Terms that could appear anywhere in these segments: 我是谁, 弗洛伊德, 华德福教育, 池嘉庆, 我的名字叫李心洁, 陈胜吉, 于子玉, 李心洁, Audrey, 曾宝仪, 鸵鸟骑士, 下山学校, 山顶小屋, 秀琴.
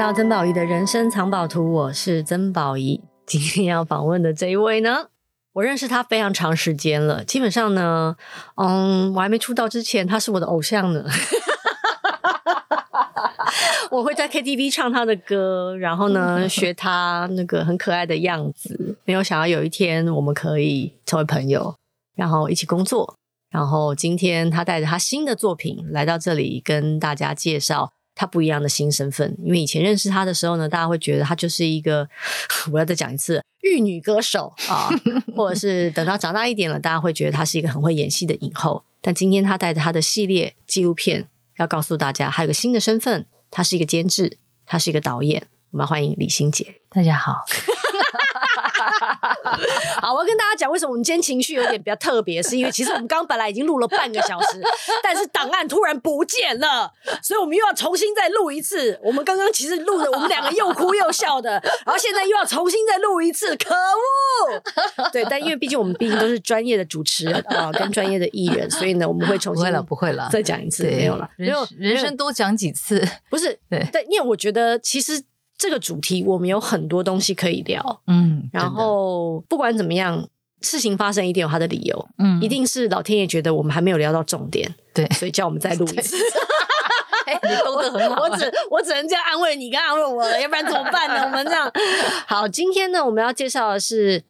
到曾宝仪的人生藏宝图，我是曾宝仪。今天要访问的这一位呢，我认识他非常长时间了，基本上呢，我还没出道之前，他是我的偶像呢。我会在 KTV 唱他的歌，然后呢学他那个很可爱的样子，没有想到有一天我们可以成为朋友，然后一起工作，然后今天他带着他新的作品来到这里跟大家介绍他不一样的新身份。因为以前认识他的时候呢，大家会觉得他就是一个，我要再讲一次，玉女歌手啊，或者是等到长大一点了，大家会觉得他是一个很会演戏的影后。但今天他带着他的系列纪录片要告诉大家还有个新的身份，他是一个监制，他是一个导演。我们欢迎李心洁。大家好。好，我要跟大家讲为什么我们今天情绪有点比较特别，是因为其实我们刚本来已经录了半个小时，但是档案突然不见了，所以我们又要重新再录一次。我们刚刚其实录的，我们两个又哭又笑的，然后现在又要重新再录一次，可恶。对，但因为毕竟我们毕竟都是专业的主持人啊，跟专业的艺人，所以呢我们会重新不会了再讲一次。没有了，人生多讲几次。不是，但因为我觉得其实这个主题我们有很多东西可以聊，然后不管怎么样，事情发生一定有它的理由，一定是老天爷觉得我们还没有聊到重点，对，所以叫我们再录一次。你兜得很好。我只能这样安慰你跟安慰我了，要不然怎么办呢？我们这样好，今天呢我们要介绍的是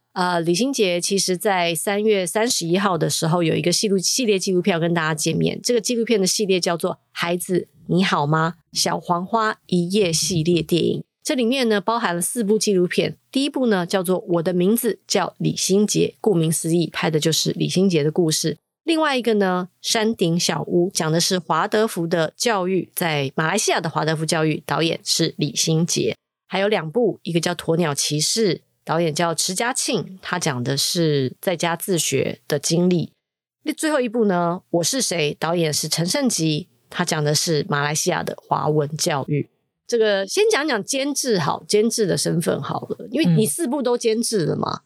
李心洁。其实在3月31号的时候有一个系列纪录片要跟大家见面，这个纪录片的系列叫做《孩子你好吗？小黄花一夜系列电影》。这里面呢包含了4部纪录片。第一部呢叫做《我的名字叫李心洁》，顾名思义拍的就是李心洁的故事。另外一个呢《山顶小屋》，讲的是华德福的教育，在马来西亚的华德福教育，导演是李心洁。还有2部，一个叫《鸵鸟骑士》，导演叫池嘉庆，他讲的是在家自学的经历。最后一部呢《我是谁》，导演是陈胜吉，他讲的是马来西亚的华文教育。这个先讲讲监制的身份好了，因为你4部都监制了嘛，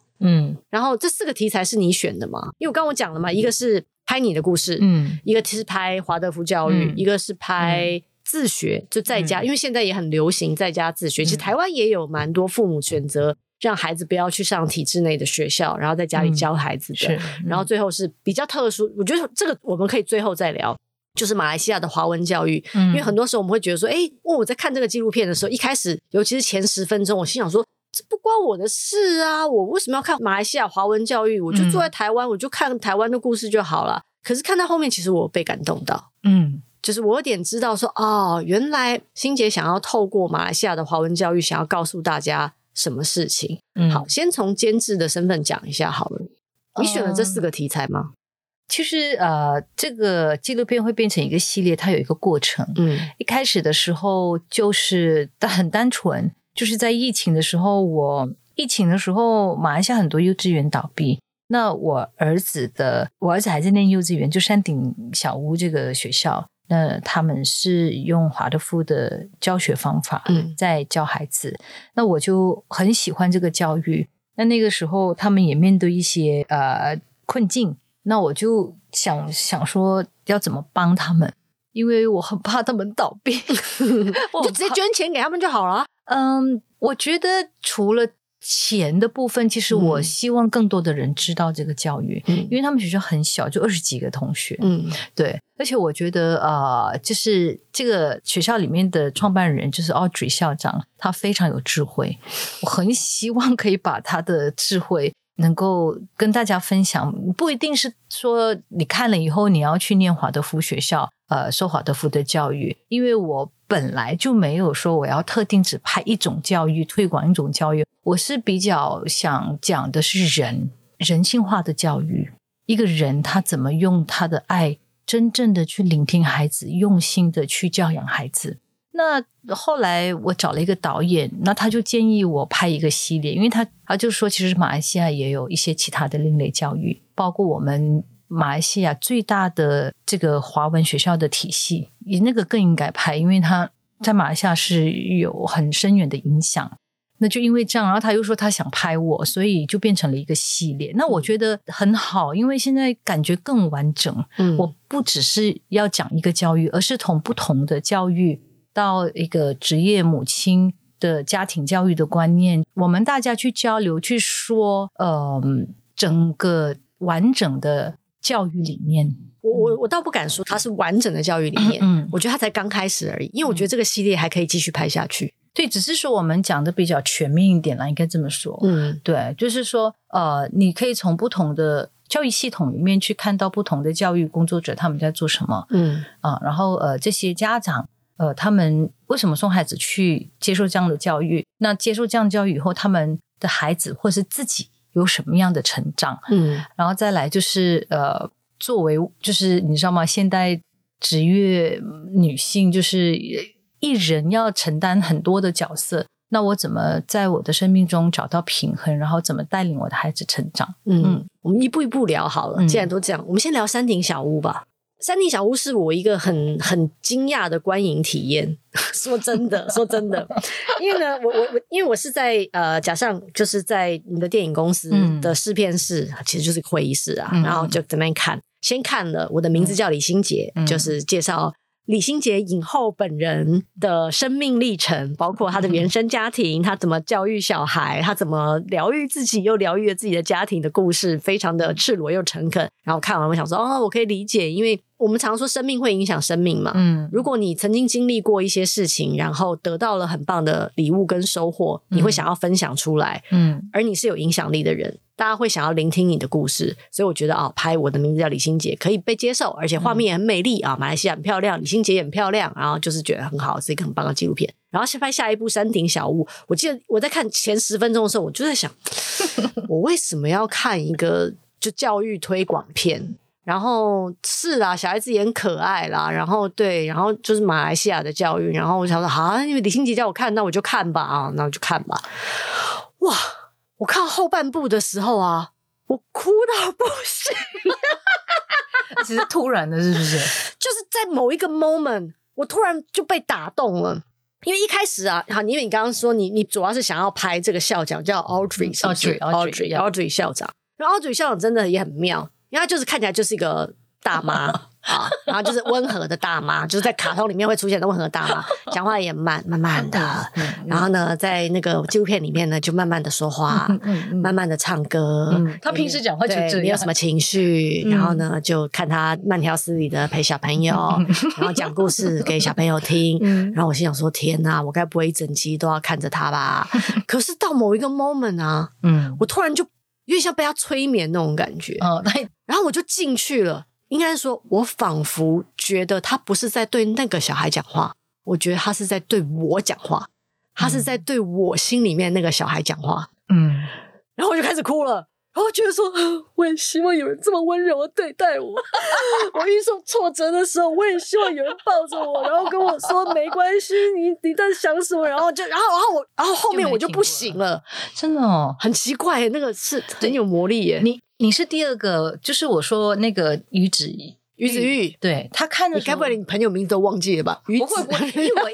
然后这4个题材是你选的嘛？因为我刚讲了嘛，一个是拍你的故事，一个是拍华德福教育，一个是拍自学，就在家，因为现在也很流行在家自学，其实台湾也有蛮多父母选择让孩子不要去上体制内的学校，然后在家里教孩子的，然后最后是比较特殊，我觉得这个我们可以最后再聊，就是马来西亚的华文教育。因为很多时候我们会觉得说，我在看这个纪录片的时候，一开始尤其是前10分钟，我心想说这不关我的事啊，我为什么要看马来西亚华文教育？我就坐在台湾，我就看台湾的故事就好了。可是看到后面，其实我被感动到，就是我有点知道说，原来心洁想要透过马来西亚的华文教育，想要告诉大家什么事情。好，先从监制的身份讲一下好了。你选了这4个题材吗？其实这个纪录片会变成一个系列，它有一个过程。一开始的时候就是很单纯，就是在疫情的时候，马来西亚很多幼稚园倒闭。那我儿子还在念幼稚园，就山顶小屋这个学校。那他们是用华德福的教学方法在教孩子。那我就很喜欢这个教育。那个时候他们也面对一些困境。那我就想说要怎么帮他们，因为我很怕他们倒闭。我就直接捐钱给他们就好了。我觉得除了钱的部分，其实我希望更多的人知道这个教育，因为他们学校很小，就20几个同学。对，而且我觉得就是这个学校里面的创办人就是 Audrey 校长，他非常有智慧，我很希望可以把他的智慧能够跟大家分享。不一定是说你看了以后你要去念华德福学校，受华德福的教育，因为我本来就没有说我要特定只拍一种教育，推广一种教育。我是比较想讲的是人性化的教育，一个人他怎么用他的爱真正的去聆听孩子，用心的去教养孩子。那后来我找了一个导演，那他就建议我拍一个系列，因为他就说其实马来西亚也有一些其他的另类教育，包括我们马来西亚最大的这个华文学校的体系，那个更应该拍，因为他在马来西亚是有很深远的影响。那就因为这样，然后他又说他想拍我，所以就变成了一个系列。那我觉得很好，因为现在感觉更完整，我不只是要讲一个教育，而是从不同的教育到一个职业母亲的家庭教育的观念，我们大家去交流去说整个完整的教育理念。我倒不敢说它是完整的教育理念，我觉得它才刚开始而已，因为我觉得这个系列还可以继续拍下去。对，只是说我们讲的比较全面一点啦，应该这么说。对，就是说你可以从不同的教育系统里面去看到不同的教育工作者他们在做什么，然后这些家长他们为什么送孩子去接受这样的教育？那接受这样的教育以后，他们的孩子或是自己有什么样的成长？然后再来就是作为就是你知道吗？现代职业女性就是一人要承担很多的角色。那我怎么在我的生命中找到平衡，然后怎么带领我的孩子成长？我们一步一步聊好了。既然都这样，我们先聊山顶小屋吧。山顶小屋是我一个很惊讶的观影体验，说真的，因为呢，我因为我是在假上就是在你的电影公司的试片室，其实就是会议室啊，然后就在那边看，先看了我的名字叫李心洁，就是介绍李心洁影后本人的生命历程，包括她的原生家庭，她怎么教育小孩，她怎么疗愈自己又疗愈了自己的家庭的故事，非常的赤裸又诚恳。然后看完我想说我可以理解，因为我们常说生命会影响生命嘛，如果你曾经经历过一些事情，然后得到了很棒的礼物跟收获，你会想要分享出来，而你是有影响力的人，大家会想要聆听你的故事，所以我觉得拍我的名字叫李心洁可以被接受，而且画面也很美丽马来西亚很漂亮，李心洁也很漂亮，然后就是觉得很好，是一个很棒的纪录片。然后先拍下一部山顶小屋，我记得我在看前10分钟的时候，我就在想我为什么要看一个就教育推广片？然后是啦，小孩子也很可爱啦，然后对，然后就是马来西亚的教育，然后我想说因为李心洁叫我看，那我就看吧那我就看吧。哇，我看后半部的时候我哭到不行其实突然的是不是就是在某一个 moment 我突然就被打动了。因为一开始因为你刚刚说你主要是想要拍这个校长叫 Audrey 是不是？ Audrey 校长，然后 Audrey 校长真的也很妙，因为她就是看起来就是一个大妈然后就是温和的大妈，就是在卡通里面会出现的温和大妈，讲话也慢慢的，然后呢在那个纪录片里面呢就慢慢的说话，慢慢的唱歌，她平时讲话就这样，没有什么情绪，然后呢就看她慢条斯理的陪小朋友，然后讲故事给小朋友听，然后我心想说天哪，我该不会一整集都要看着她吧可是到某一个 moment 我突然就有点像被她催眠那种感觉，然后我就进去了。应该说我仿佛觉得他不是在对那个小孩讲话，我觉得他是在对我讲话，他是在对我心里面那个小孩讲话，然后我就开始哭了，然后觉得说我也希望有人这么温柔的对待我我遇上挫折的时候，我也希望有人抱着我，然后跟我说没关系，你在想什么，然后后面我就不行了，真的很奇怪那个是很有魔力耶。你是第二个，就是我说那个于子玉，对，他看的时候，你该不会你朋友名字都忘记了吧？不会，因为我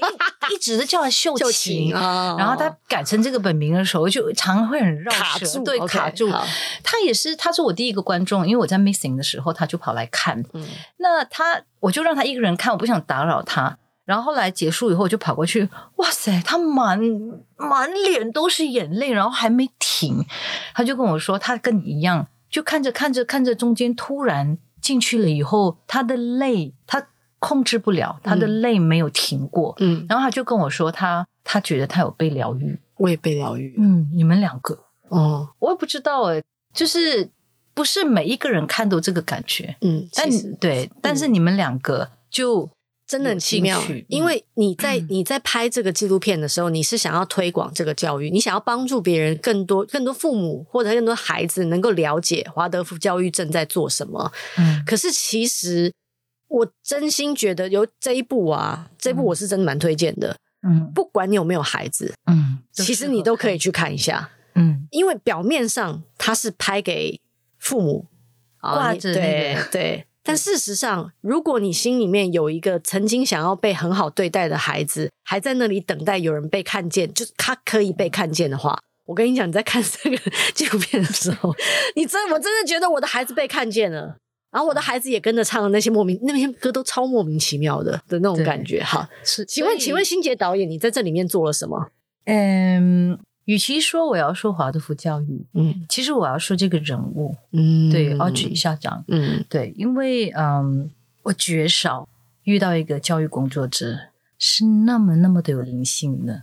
一直都叫他秀琴，然后他改成这个本名的时候，就常会很绕舌，对，卡住。他是我第一个观众，因为我在 missing 的时候，他就跑来看。那我就让他一个人看，我不想打扰他。然后后来结束以后，我就跑过去，哇塞，他满脸都是眼泪，然后还没停，他就跟我说，他跟你一样。就看着中间突然进去了以后，他的泪他控制不了，他的泪没有停过，然后他就跟我说他觉得他有被疗愈，我也被疗愈，你们两个我也不知道就是不是每一个人看到这个感觉，但是你们两个就真的很奇妙，因为你在拍这个纪录片的时候，你是想要推广这个教育，你想要帮助别人，更多父母或者更多孩子能够了解华德福教育正在做什么。可是其实我真心觉得有这一部我是真的蛮推荐的，不管你有没有孩子，其实你都可以去看一下，因为表面上它是拍给父母挂着对。但事实上，如果你心里面有一个曾经想要被很好对待的孩子，还在那里等待有人被看见，就是他可以被看见的话，我跟你讲，你在看这个纪录片的时候，我真的觉得我的孩子被看见了。然后我的孩子也跟着唱了那些歌都超莫名其妙的那种感觉。好，是，请问欣洁导演你在这里面做了什么？与其说我要说华德福教育，其实我要说这个人物，对，Audrey校长，对，因为我绝少遇到一个教育工作者是那么的有灵性的，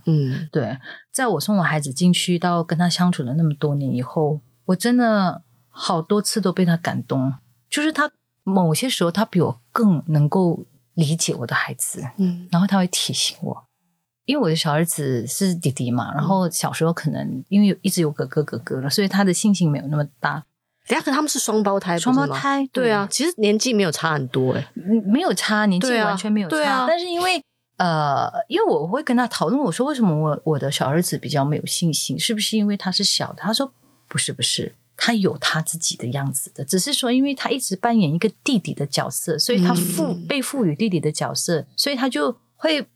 对，在我送我孩子进去到跟他相处了那么多年以后，我真的好多次都被他感动，就是他某些时候他比我更能够理解我的孩子，然后他会提醒我，因为我的小儿子是弟弟嘛，然后小时候可能因为一直有哥哥了，所以他的性情没有那么大。等下，可他们是双胞胎，对啊，其实年纪没有差很多，没有差，年纪完全没有差，对啊，但是因为我会跟他讨论，我说为什么我的小儿子比较没有信心，是不是因为他是小的？他说不是，他有他自己的样子的，只是说因为他一直扮演一个弟弟的角色，所以他被赋予弟弟的角色，所以他就会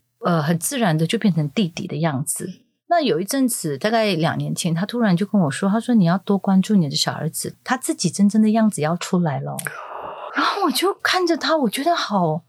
很自然的就变成弟弟的样子。那有一阵子大概2年前，他突然就跟我说，他说你要多关注你的小儿子，他自己真正的样子要出来了。然后我就看着他，我觉得好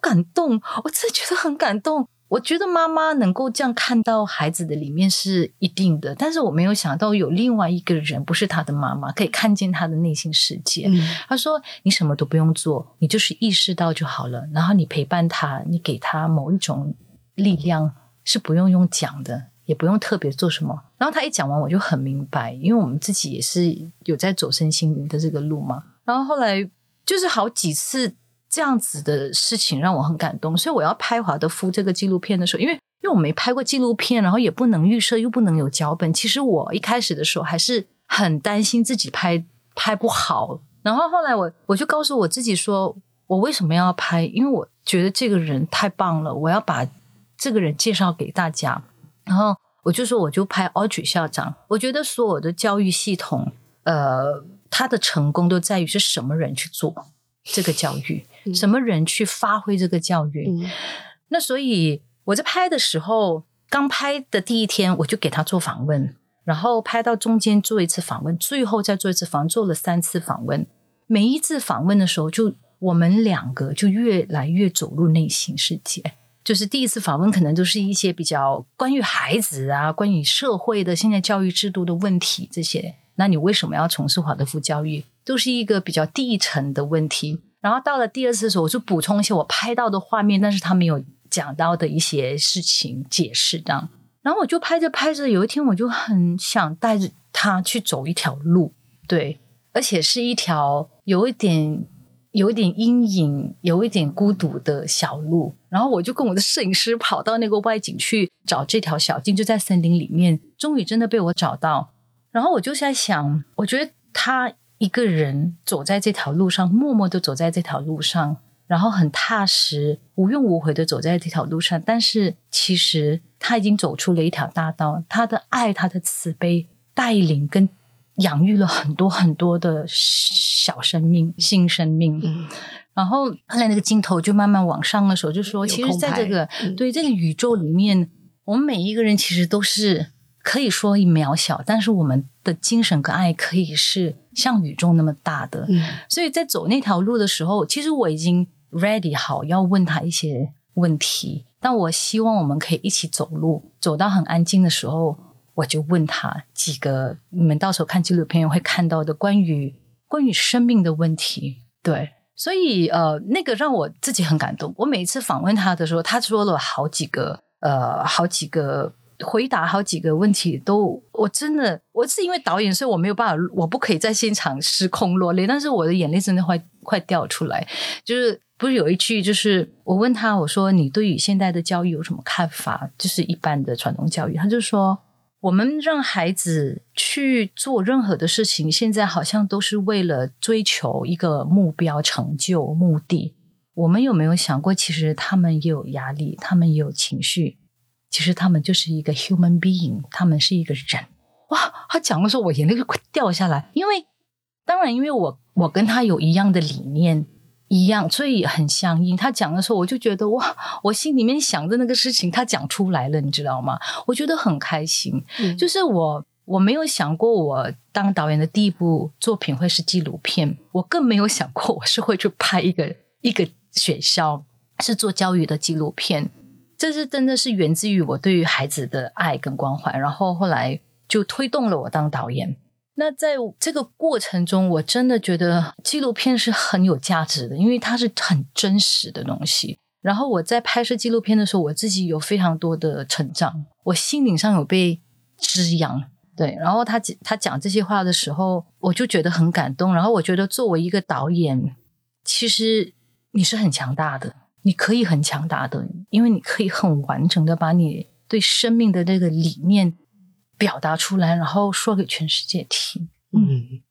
感动，我真的觉得很感动。我觉得妈妈能够这样看到孩子的里面是一定的，但是我没有想到有另外一个人不是他的妈妈可以看见他的内心世界。他说你什么都不用做，你就是意识到就好了，然后你陪伴他，你给他某一种力量，是不用讲的，也不用特别做什么。然后他一讲完我就很明白，因为我们自己也是有在走身心灵的这个路嘛。然后后来就是好几次这样子的事情让我很感动，所以我要拍华德福这个纪录片的时候，因为我没拍过纪录片，然后也不能预设又不能有脚本，其实我一开始的时候还是很担心自己拍不好。然后后来我就告诉我自己说，我为什么要拍，因为我觉得这个人太棒了，我要把这个人介绍给大家。然后我就说我就拍 Audrey 校长。我觉得所有的教育系统他的成功都在于是什么人去做这个教育，什么人去发挥这个教育。那所以我在拍的时候，刚拍的第一天我就给他做访问，然后拍到中间做一次访问，最后再做一次访问，做了3次访问。每一次访问的时候，就我们2个就越来越走入内心世界。就是第一次访问可能都是一些比较关于孩子啊，关于社会的现在教育制度的问题，这些那你为什么要从事华德福教育，都是一个比较低层的问题。然后到了第2次的时候，我就补充一些我拍到的画面，但是他没有讲到的一些事情解释这样。然后我就拍着，有一天我就很想带着他去走一条路，对，而且是一条有一点阴影，有一点孤独的小路。然后我就跟我的摄影师跑到那个外景去找这条小径，就在森林里面，终于真的被我找到。然后我就在想，我觉得他一个人走在这条路上，默默的走在这条路上，然后很踏实，无怨无悔的走在这条路上，但是其实他已经走出了一条大道。他的爱，他的慈悲，带领跟养育了很多很多的小生命，新生命。然后后来那个镜头就慢慢往上的时候，就说其实在这个对这个宇宙里面，我们每一个人其实都是可以说渺小，但是我们的精神跟爱可以是像宇宙那么大的。所以在走那条路的时候，其实我已经 ready 好要问他一些问题，但我希望我们可以一起走路，走到很安静的时候，我就问他几个你们到时候看纪录片会看到的关于生命的问题。对，所以那个让我自己很感动。我每一次访问他的时候，他说了好几个回答，好几个问题都，我是因为导演，所以我没有办法，我不可以在现场失控落泪，但是我的眼泪真的快掉出来。就是不是有一句，就是我问他，我说你对于现代的教育有什么看法，就是一般的传统教育，他就说我们让孩子去做任何的事情，现在好像都是为了追求一个目标、成就、目的。我们有没有想过，其实他们也有压力，他们也有情绪，其实他们就是一个 human being， 他们是一个人。哇，他讲的时候我眼泪就快掉下来，因为我跟他有一样的理念，一样，所以很相应。他讲的时候我就觉得哇，我心里面想的那个事情他讲出来了，你知道吗？我觉得很开心。就是我我没有想过我当导演的第一部作品会是纪录片，我更没有想过我是会去拍一个学校是做教育的纪录片。这是真的是源自于我对于孩子的爱跟关怀，然后后来就推动了我当导演。那在这个过程中，我真的觉得纪录片是很有价值的，因为它是很真实的东西。然后我在拍摄纪录片的时候，我自己有非常多的成长，我心灵上有被滋养。对，然后他讲这些话的时候，我就觉得很感动。然后我觉得作为一个导演，其实你是很强大的，你可以很强大的，因为你可以很完整的把你对生命的那个理念表达出来，然后说给全世界听。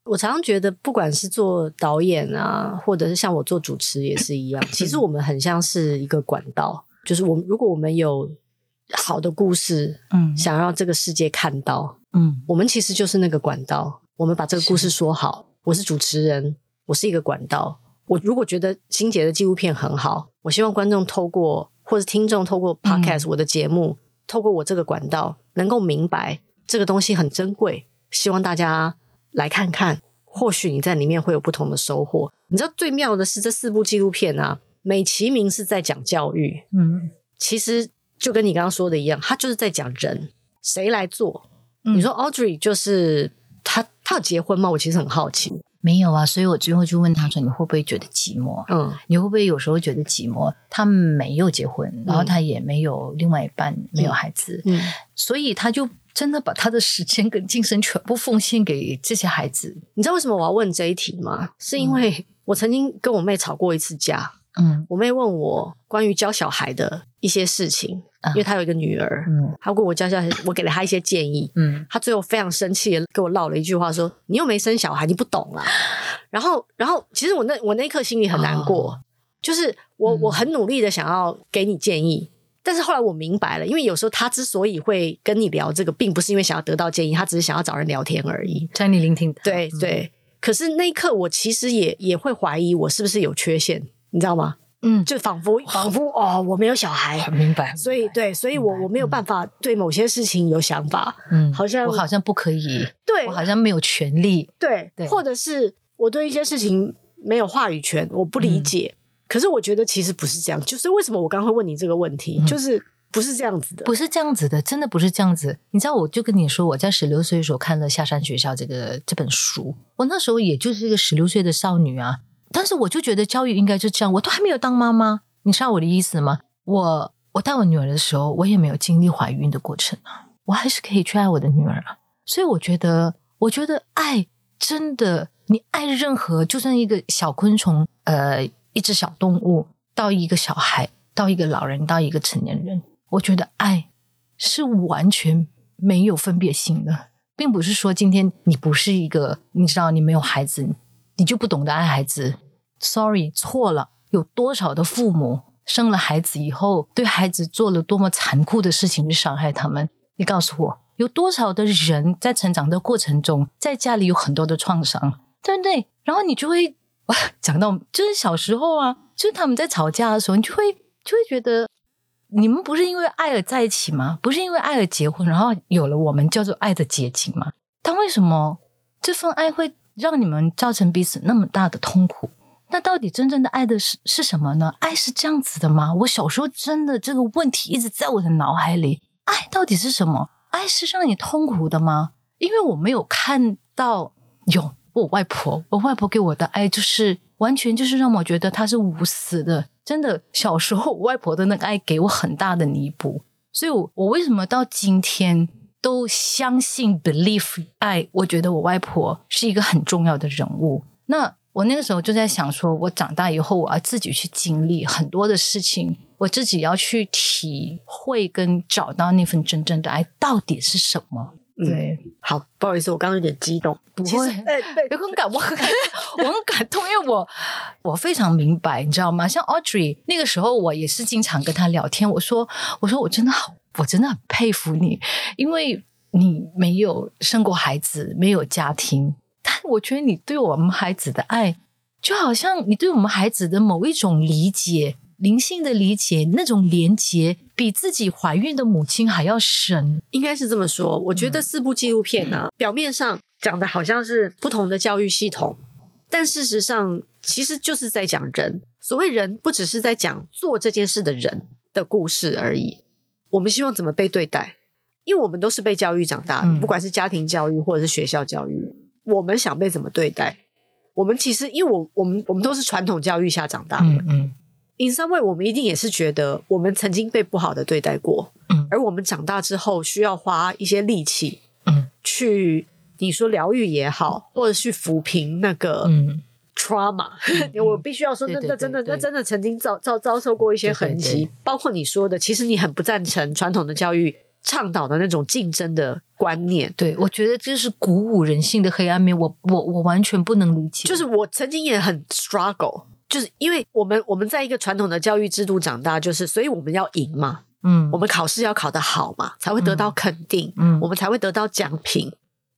我常常觉得不管是做导演啊，或者是像我做主持也是一样，其实我们很像是一个管道，就是如果我们有好的故事，想让这个世界看到，我们其实就是那个管道，我们把这个故事说好。我是主持人，我是一个管道，我如果觉得欣姐的纪录片很好，我希望观众透过或者听众透过 podcast、我的节目，透过我这个管道能够明白这个东西很珍贵，希望大家来看看，或许你在里面会有不同的收获。你知道最妙的是这四部纪录片啊，美其名是在讲教育，其实就跟你刚刚说的一样，它就是在讲人谁来做。你说 Audrey 就是她有结婚吗？我其实很好奇。没有啊，所以我最后就问她说，你会不会觉得寂寞？你会不会有时候觉得寂寞？她没有结婚，然后她也没有另外一半，没有孩子，所以她就真的把她的时间跟精神全部奉献给这些孩子。你知道为什么我要问这一题吗？是因为我曾经跟我妹吵过一次架。我妹问我关于教小孩的一些事情，因为她有一个女儿，她跟我教小孩，我给了她一些建议，她最后非常生气地跟我唠了一句话说，你又没生小孩，你不懂啦。然后其实我那一刻心里很难过，就是我很努力的想要给你建议，但是后来我明白了，因为有时候她之所以会跟你聊这个，并不是因为想要得到建议，她只是想要找人聊天而已，在你聆听她。对对，可是那一刻我其实也会怀疑我是不是有缺陷，你知道吗？就仿佛我没有小孩，明白，所以对，所以我没有办法对某些事情有想法，我好像不可以，对，我好像没有权利，对，或者是我对一些事情没有话语权，我不理解。可是我觉得其实不是这样，就是为什么我刚刚会问你这个问题，就是不是这样子的，不是这样子的，真的不是这样子。你知道，我就跟你说，我在16岁的时候看了《下山学校》这本书，我那时候也就是一个16岁的少女啊。但是我就觉得教育应该就这样，我都还没有当妈妈，你知道我的意思吗？我带我女儿的时候，我也没有经历怀孕的过程啊，我还是可以去爱我的女儿啊。所以我觉得爱真的，你爱任何，就算一个小昆虫，一只小动物，到一个小孩，到一个老人，到一个成年人，我觉得爱是完全没有分别性的，并不是说今天你不是一个，你知道你没有孩子，你就不懂得爱孩子。 Sorry， 错了。有多少的父母生了孩子以后，对孩子做了多么残酷的事情去伤害他们？你告诉我，有多少的人在成长的过程中，在家里有很多的创伤，对不对？然后你就会讲到，就是小时候啊，就是他们在吵架的时候，你就会觉得，你们不是因为爱而在一起吗？不是因为爱而结婚，然后有了我们叫做爱的结晶吗？但为什么这份爱会让你们造成彼此那么大的痛苦？那到底真正的爱的是什么呢？爱是这样子的吗？我小时候真的这个问题一直在我的脑海里。爱到底是什么？爱是让你痛苦的吗？因为我没有看到有我外婆给我的爱，就是完全就是让我觉得她是无私的。真的，小时候我外婆的那个爱给我很大的弥补，所以我为什么到今天都相信 believe 爱，我觉得我外婆是一个很重要的人物。那我那个时候就在想说，我长大以后我要自己去经历很多的事情，我自己要去体会跟找到那份真正的爱到底是什么。对，好，不好意思，我刚刚有点激动。不会，有很感，我很感动，因为我非常明白，你知道吗？像 Audrey 那个时候，我也是经常跟她聊天，我说我真的很佩服你，因为你没有生过孩子，没有家庭，但我觉得你对我们孩子的爱，就好像你对我们孩子的某一种理解。灵性的理解，那种连结比自己怀孕的母亲还要深，应该是这么说。我觉得四部纪录片啊，表面上讲的好像是不同的教育系统，但事实上其实就是在讲人。所谓人，不只是在讲做这件事的人的故事而已，我们希望怎么被对待，因为我们都是被教育长大的，不管是家庭教育或者是学校教育，我们想被怎么对待。我们其实因为我们都是传统教育下长大的，in some way 我们一定也是觉得我们曾经被不好的对待过，而我们长大之后需要花一些力气，去你说疗愈也好，或者去抚平那个trauma， 我必须要说，那真的曾经遭受过一些痕迹，包括你说的，其实你很不赞成传统的教育倡导的那种竞争的观念。对，我觉得这是鼓舞人性的黑暗面，我完全不能理解。就是我曾经也很 struggle， 就是因为我们在一个传统的教育制度长大，就是所以我们要赢嘛，我们考试要考得好嘛，才会得到肯定，我们才会得到奖品。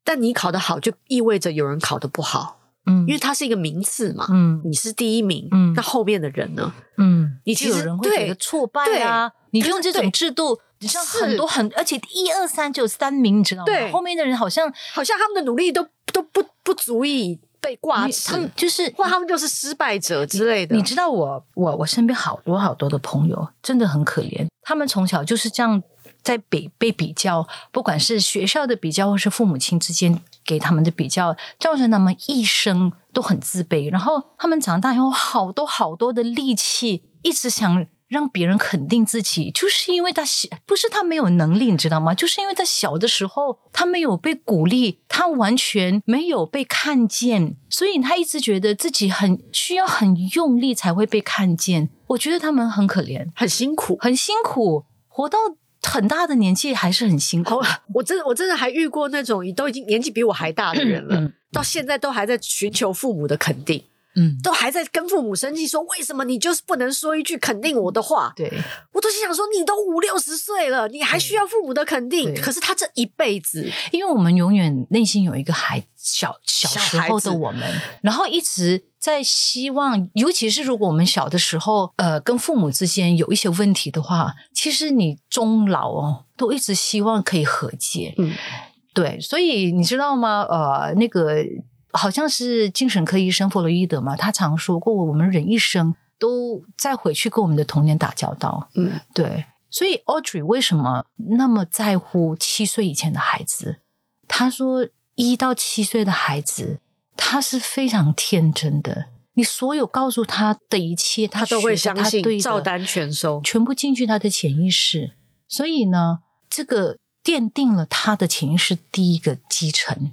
但你考得好，就意味着有人考得不好。因为它是一个名次嘛，你是第一名，那后面的人呢？你其实有人会觉得挫败啊。你用这种制度，你像很多而且一二三只有三名，你知道吗？对，后面的人好像他们的努力都不足以被挂齿，他们就是或他们就是失败者之类的。你知道我身边好多的朋友真的很可怜，他们从小就是这样在被比较，不管是学校的比较，或是父母亲之间给他们的比较，造成他们一生都很自卑。然后他们长大以后，好多的力气，一直想让别人肯定自己，就是因为不是他没有能力，你知道吗？就是因为他小的时候他没有被鼓励，他完全没有被看见，所以他一直觉得自己很需要很用力才会被看见。我觉得他们很可怜，很辛苦，活到很大的年纪还是很辛苦。我真的还遇过那种都已经年纪比我还大的人了，到现在都还在寻求父母的肯定，都还在跟父母生气说为什么你就是不能说一句肯定我的话。对，我都心想说你都50-60岁了，你还需要父母的肯定？可是他这一辈子，因为我们永远内心有一个小时候的我们，然后一直在希望，尤其是如果我们小的时候跟父母之间有一些问题的话，其实你终老都一直希望可以和解。对，所以你知道吗，那个好像是精神科医生弗洛伊德嘛，他常说过我们人一生都再回去跟我们的童年打交道。对，所以 Audrey 为什么那么在乎7岁以前的孩子？他说1到7岁的孩子他是非常天真的，你所有告诉他的一切他都会相信，照单全收，全部进去他的潜意识。所以呢，这个奠定了他的潜意识第一个基层。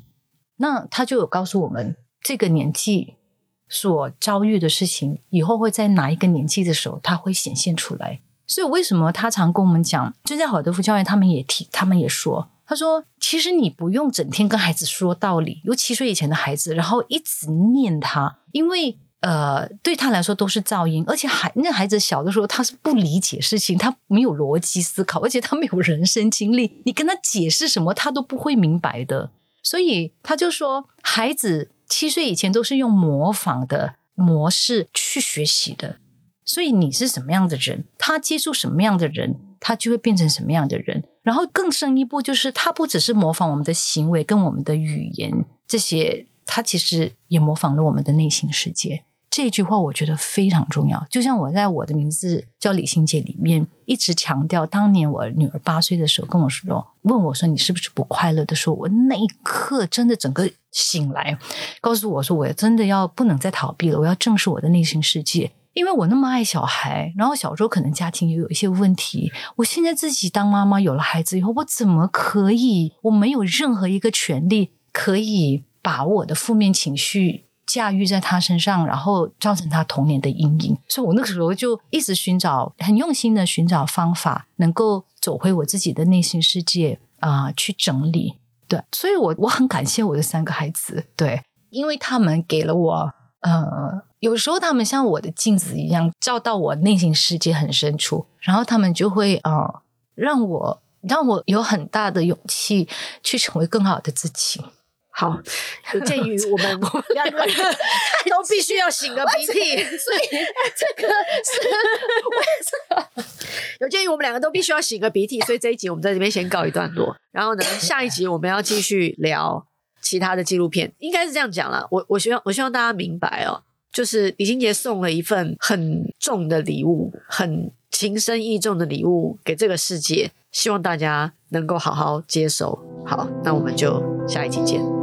那他就有告诉我们这个年纪所遭遇的事情，以后会在哪一个年纪的时候他会显现出来。所以为什么他常跟我们讲，就在好德福教会他们也说，他说其实你不用整天跟孩子说道理，有7岁以前的孩子然后一直念他，因为对他来说都是噪音，而且那孩子小的时候他是不理解事情，他没有逻辑思考，而且他没有人生经历，你跟他解释什么他都不会明白的。所以他就说孩子7岁以前都是用模仿的模式去学习的，所以你是什么样的人，他接触什么样的人，他就会变成什么样的人。然后更深一步就是他不只是模仿我们的行为跟我们的语言，这些他其实也模仿了我们的内心世界。这句话我觉得非常重要，就像我在我的名字叫李心洁里面一直强调，当年我女儿8岁的时候跟我说，问我说你是不是不快乐的时候，我那一刻真的整个醒来，告诉我说我真的要不能再逃避了，我要正视我的内心世界。因为我那么爱小孩，然后小时候可能家庭也有一些问题，我现在自己当妈妈有了孩子以后，我怎么可以，我没有任何一个权利可以把我的负面情绪驾驭在他身上，然后造成他童年的阴影。所以我那个时候就一直很用心的寻找方法能够走回我自己的内心世界，去整理。对，所以我很感谢我的3个孩子。对，因为他们给了我有时候他们像我的镜子一样照到我内心世界很深处，然后他们就会让我有很大的勇气去成为更好的自己。好，有鉴于我们两个人都必须要擤个鼻涕，所以这个是有鉴于我们两个都必须要擤个鼻涕，所以这一集我们在这边先告一段落。然后呢，下一集我们要继续聊其他的纪录片，应该是这样讲啦。我希望大家明白哦，就是李心洁送了一份很重的礼物，很情深意重的礼物给这个世界，希望大家能够好好接受。好，那我们就下一集见。